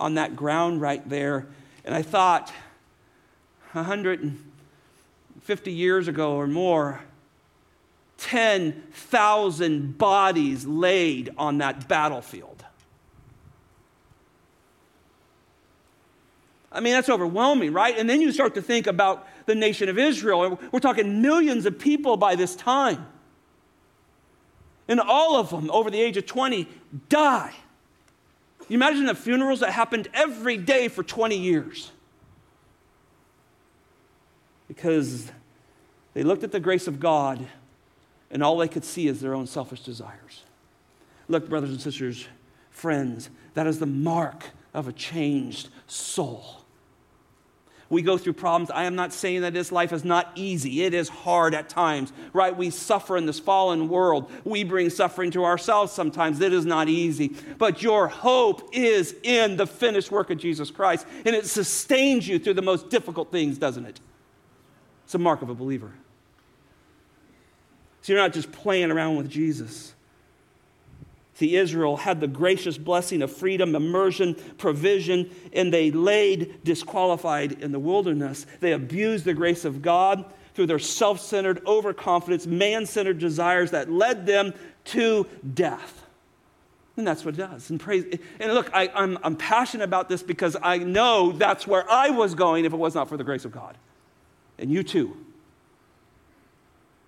on that ground right there, and I thought, 150 years ago or more, 10,000 bodies laid on that battlefield. I mean, that's overwhelming, right? And then you start to think about the nation of Israel. We're talking millions of people by this time. And all of them over the age of 20 die. You imagine the funerals that happened every day for 20 years. Because they looked at the grace of God, and all they could see is their own selfish desires. Look, brothers and sisters, friends, that is the mark of a changed soul. We go through problems. I am not saying that this life is not easy. It is hard at times, right? We suffer in this fallen world. We bring suffering to ourselves sometimes. It is not easy. But your hope is in the finished work of Jesus Christ, and it sustains you through the most difficult things, doesn't it? It's a mark of a believer. So you're not just playing around with Jesus. See, Israel had the gracious blessing of freedom, immersion, provision, and they laid disqualified in the wilderness. They abused the grace of God through their self-centered, overconfidence, man-centered desires that led them to death. And that's what it does. And praise. And look, I'm passionate about this because I know that's where I was going if it was not for the grace of God. And you too.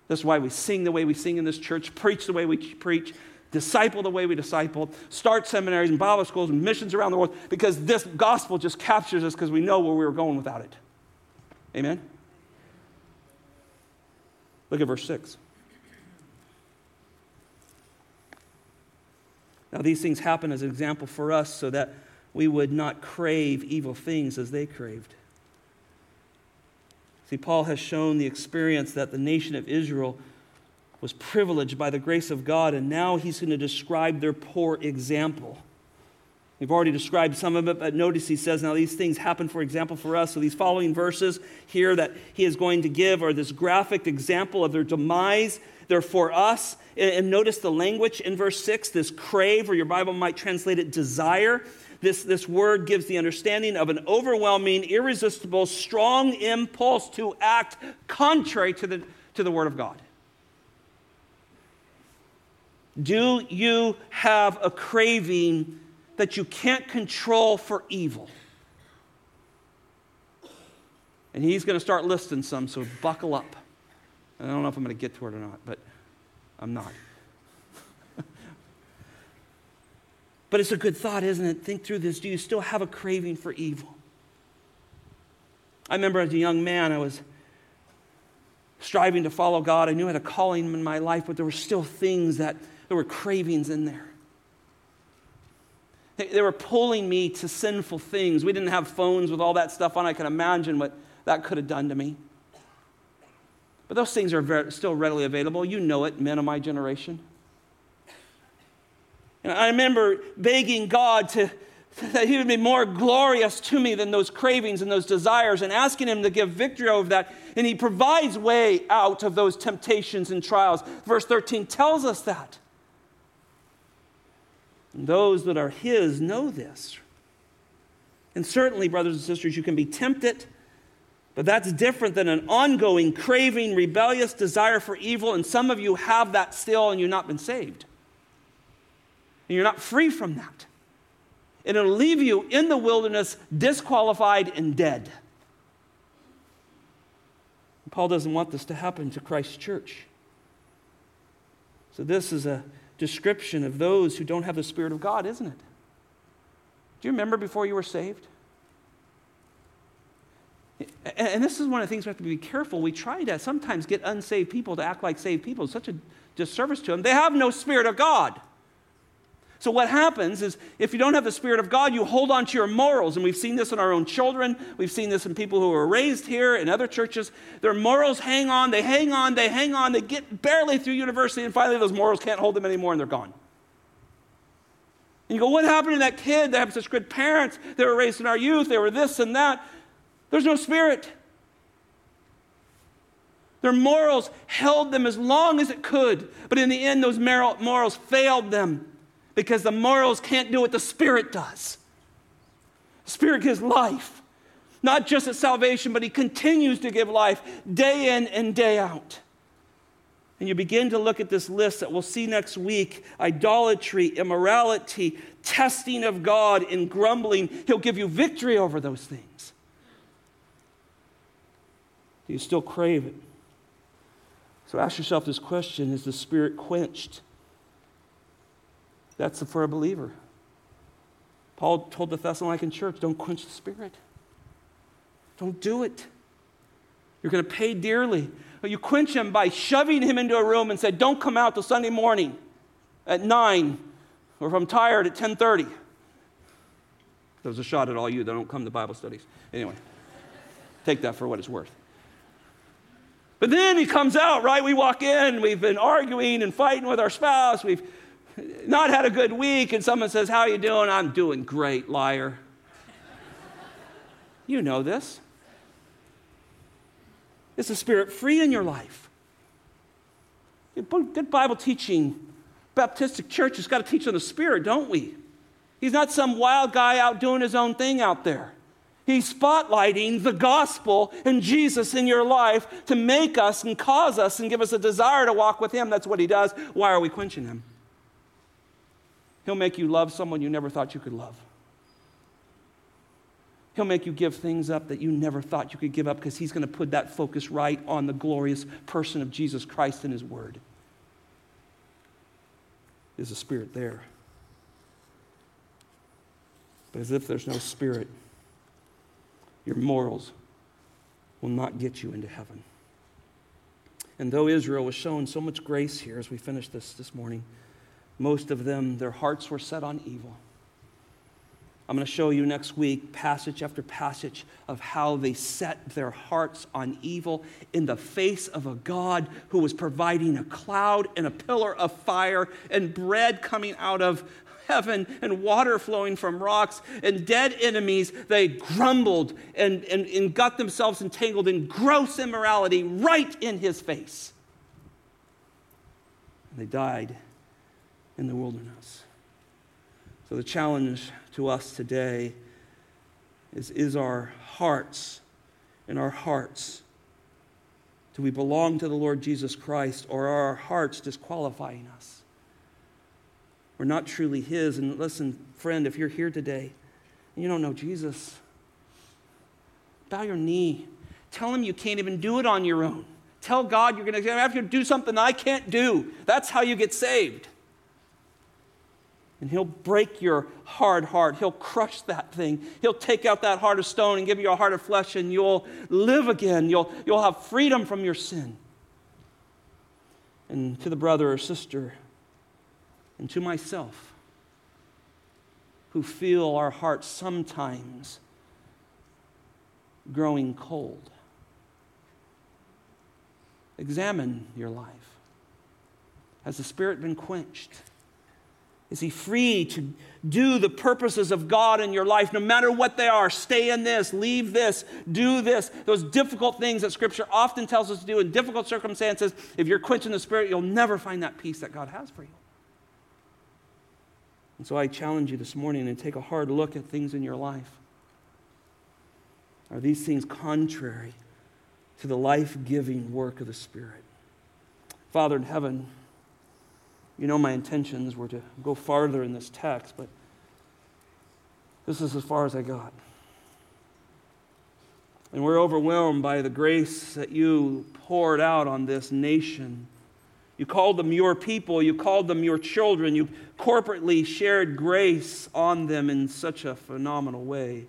That's why we sing the way we sing in this church, preach the way we preach, disciple the way we disciple, start seminaries and Bible schools and missions around the world, because this gospel just captures us because we know where we were going without it. Amen? Look at verse 6. Now these things happen as an example for us so that we would not crave evil things as they craved. See, Paul has shown the experience that the nation of Israel was privileged by the grace of God, and now he's going to describe their poor example. We've already described some of it, but notice he says, now these things happen, for example, for us. So these following verses here that he is going to give are this graphic example of their demise. They're for us. And notice the language in verse 6, this crave, or your Bible might translate it desire. This word gives the understanding of an overwhelming, irresistible, strong impulse to act contrary to the Word of God. Do you have a craving that you can't control for evil? And he's going to start listing some, so buckle up. And I don't know if I'm going to get to it or not, but I'm not. But it's a good thought, isn't it? Think through this. Do you still have a craving for evil? I remember as a young man, I was striving to follow God. I knew I had a calling in my life, but there were still things that there were cravings in there. They were pulling me to sinful things. We didn't have phones with all that stuff on. I can imagine what that could have done to me. But those things are still readily available. You know it, men of my generation. And I remember begging God that he would be more glorious to me than those cravings and those desires, and asking him to give victory over that. And he provides way out of those temptations and trials. Verse 13 tells us that. And those that are his know this. And certainly, brothers and sisters, you can be tempted, but that's different than an ongoing craving, rebellious desire for evil. And some of you have that still, and you've not been saved. And you're not free from that. And it'll leave you in the wilderness, disqualified and dead. And Paul doesn't want this to happen to Christ's church. So this is a description of those who don't have the Spirit of God, isn't it? Do you remember before you were saved? And this is one of the things we have to be careful. We try to sometimes get unsaved people to act like saved people. It's such a disservice to them. They have no Spirit of God. So what happens is, if you don't have the Spirit of God, you hold on to your morals. And we've seen this in our own children. We've seen this in people who were raised here and other churches. Their morals hang on. They get barely through university, and finally those morals can't hold them anymore, and they're gone. And you go, what happened to that kid? They have such good parents. They were raised in our youth. They were this and that. There's no Spirit. Their morals held them as long as it could. But in the end, those morals failed them. Because the morals can't do what the Spirit does. The Spirit gives life. Not just at salvation, but he continues to give life day in and day out. And you begin to look at this list that we'll see next week. Idolatry, immorality, testing of God, and grumbling. He'll give you victory over those things. Do you still crave it? So ask yourself this question, is the Spirit quenched? That's for a believer. Paul told the Thessalonican church, don't quench the Spirit. Don't do it. You're going to pay dearly. But you quench him by shoving him into a room and said, don't come out till Sunday morning at 9, or if I'm tired at 10:30. That was a shot at all you that don't come to Bible studies. Anyway, take that for what it's worth. But then he comes out, right? We walk in, we've been arguing and fighting with our spouse, we've not had a good week, and someone says, how are you doing? I'm doing great, liar. You know this. Is the Spirit free in your life? Good Bible teaching. Baptistic church has got to teach on the Spirit, don't we? He's not some wild guy out doing his own thing out there. He's spotlighting the gospel and Jesus in your life to make us and cause us and give us a desire to walk with him. That's what he does. Why are we quenching him? He'll make you love someone you never thought you could love. He'll make you give things up that you never thought you could give up, because he's going to put that focus right on the glorious person of Jesus Christ and his word. There's a Spirit there. But as if there's no Spirit, your morals will not get you into heaven. And though Israel was shown so much grace here as we finish this morning, most of them, their hearts were set on evil. I'm going to show you next week, passage after passage, of how they set their hearts on evil in the face of a God who was providing a cloud and a pillar of fire and bread coming out of heaven and water flowing from rocks and dead enemies, they grumbled and got themselves entangled in gross immorality right in his face. And they died in the wilderness. So the challenge to us today is our hearts and our hearts. Do we belong to the Lord Jesus Christ, or are our hearts disqualifying us? We're not truly his. And listen, friend, if you're here today and you don't know Jesus, bow your knee. Tell him you can't even do it on your own. Tell God you're going to have to do something I can't do. That's how you get saved. And he'll break your hard heart. He'll crush that thing. He'll take out that heart of stone and give you a heart of flesh, and you'll live again. You'll have freedom from your sin. And to the brother or sister, and to myself, who feel our hearts sometimes growing cold, examine your life. Has the Spirit been quenched? Is he free to do the purposes of God in your life, no matter what they are? Stay in this, leave this, do this. Those difficult things that Scripture often tells us to do in difficult circumstances, if you're quenching the Spirit, you'll never find that peace that God has for you. And so I challenge you this morning to take a hard look at things in your life. Are these things contrary to the life-giving work of the Spirit? Father in heaven, you know my intentions were to go farther in this text, but this is as far as I got. And we're overwhelmed by the grace that you poured out on this nation. You called them your people. You called them your children. You corporately shared grace on them in such a phenomenal way.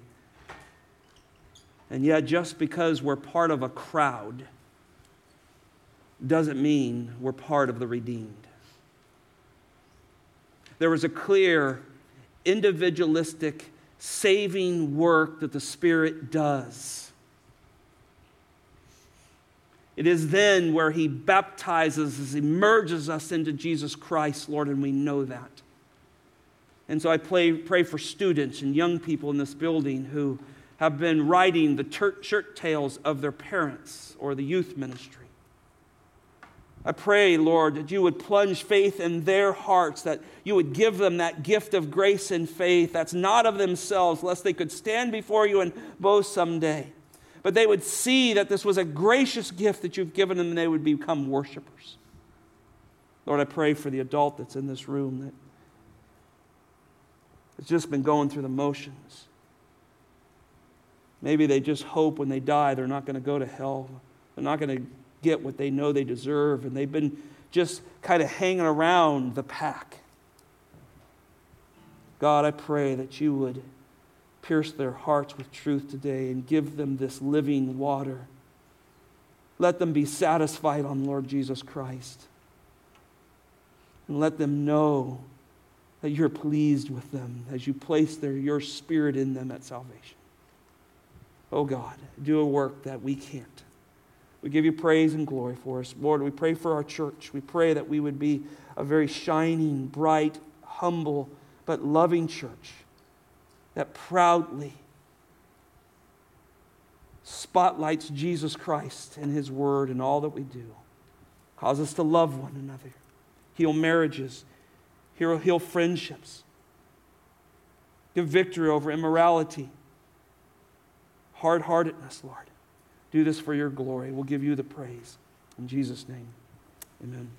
And yet, just because we're part of a crowd doesn't mean we're part of the redeemed. There was a clear, individualistic, saving work that the Spirit does. It is then where he baptizes us, emerges us into Jesus Christ, Lord, and we know that. And so I pray for students and young people in this building who have been riding the shirt tails of their parents or the youth ministry. I pray, Lord, that you would plunge faith in their hearts, that you would give them that gift of grace and faith that's not of themselves, lest they could stand before you and boast someday. But they would see that this was a gracious gift that you've given them, and they would become worshipers. Lord, I pray for the adult that's in this room that has just been going through the motions. Maybe they just hope when they die they're not going to go to hell. They're not going to get what they know they deserve, and they've been just kind of hanging around the pack. God, I pray that you would pierce their hearts with truth today and give them this living water. Let them be satisfied on Lord Jesus Christ. And let them know that you're pleased with them as you place your Spirit in them at salvation. Oh God, do a work that we can't. We give you praise and glory for us. Lord, we pray for our church. We pray that we would be a very shining, bright, humble, but loving church that proudly spotlights Jesus Christ and his word in all that we do. Cause us to love one another. Heal marriages. Heal friendships. Give victory over immorality. Hard-heartedness, Lord. Do this for your glory. We'll give you the praise. In Jesus' name, amen.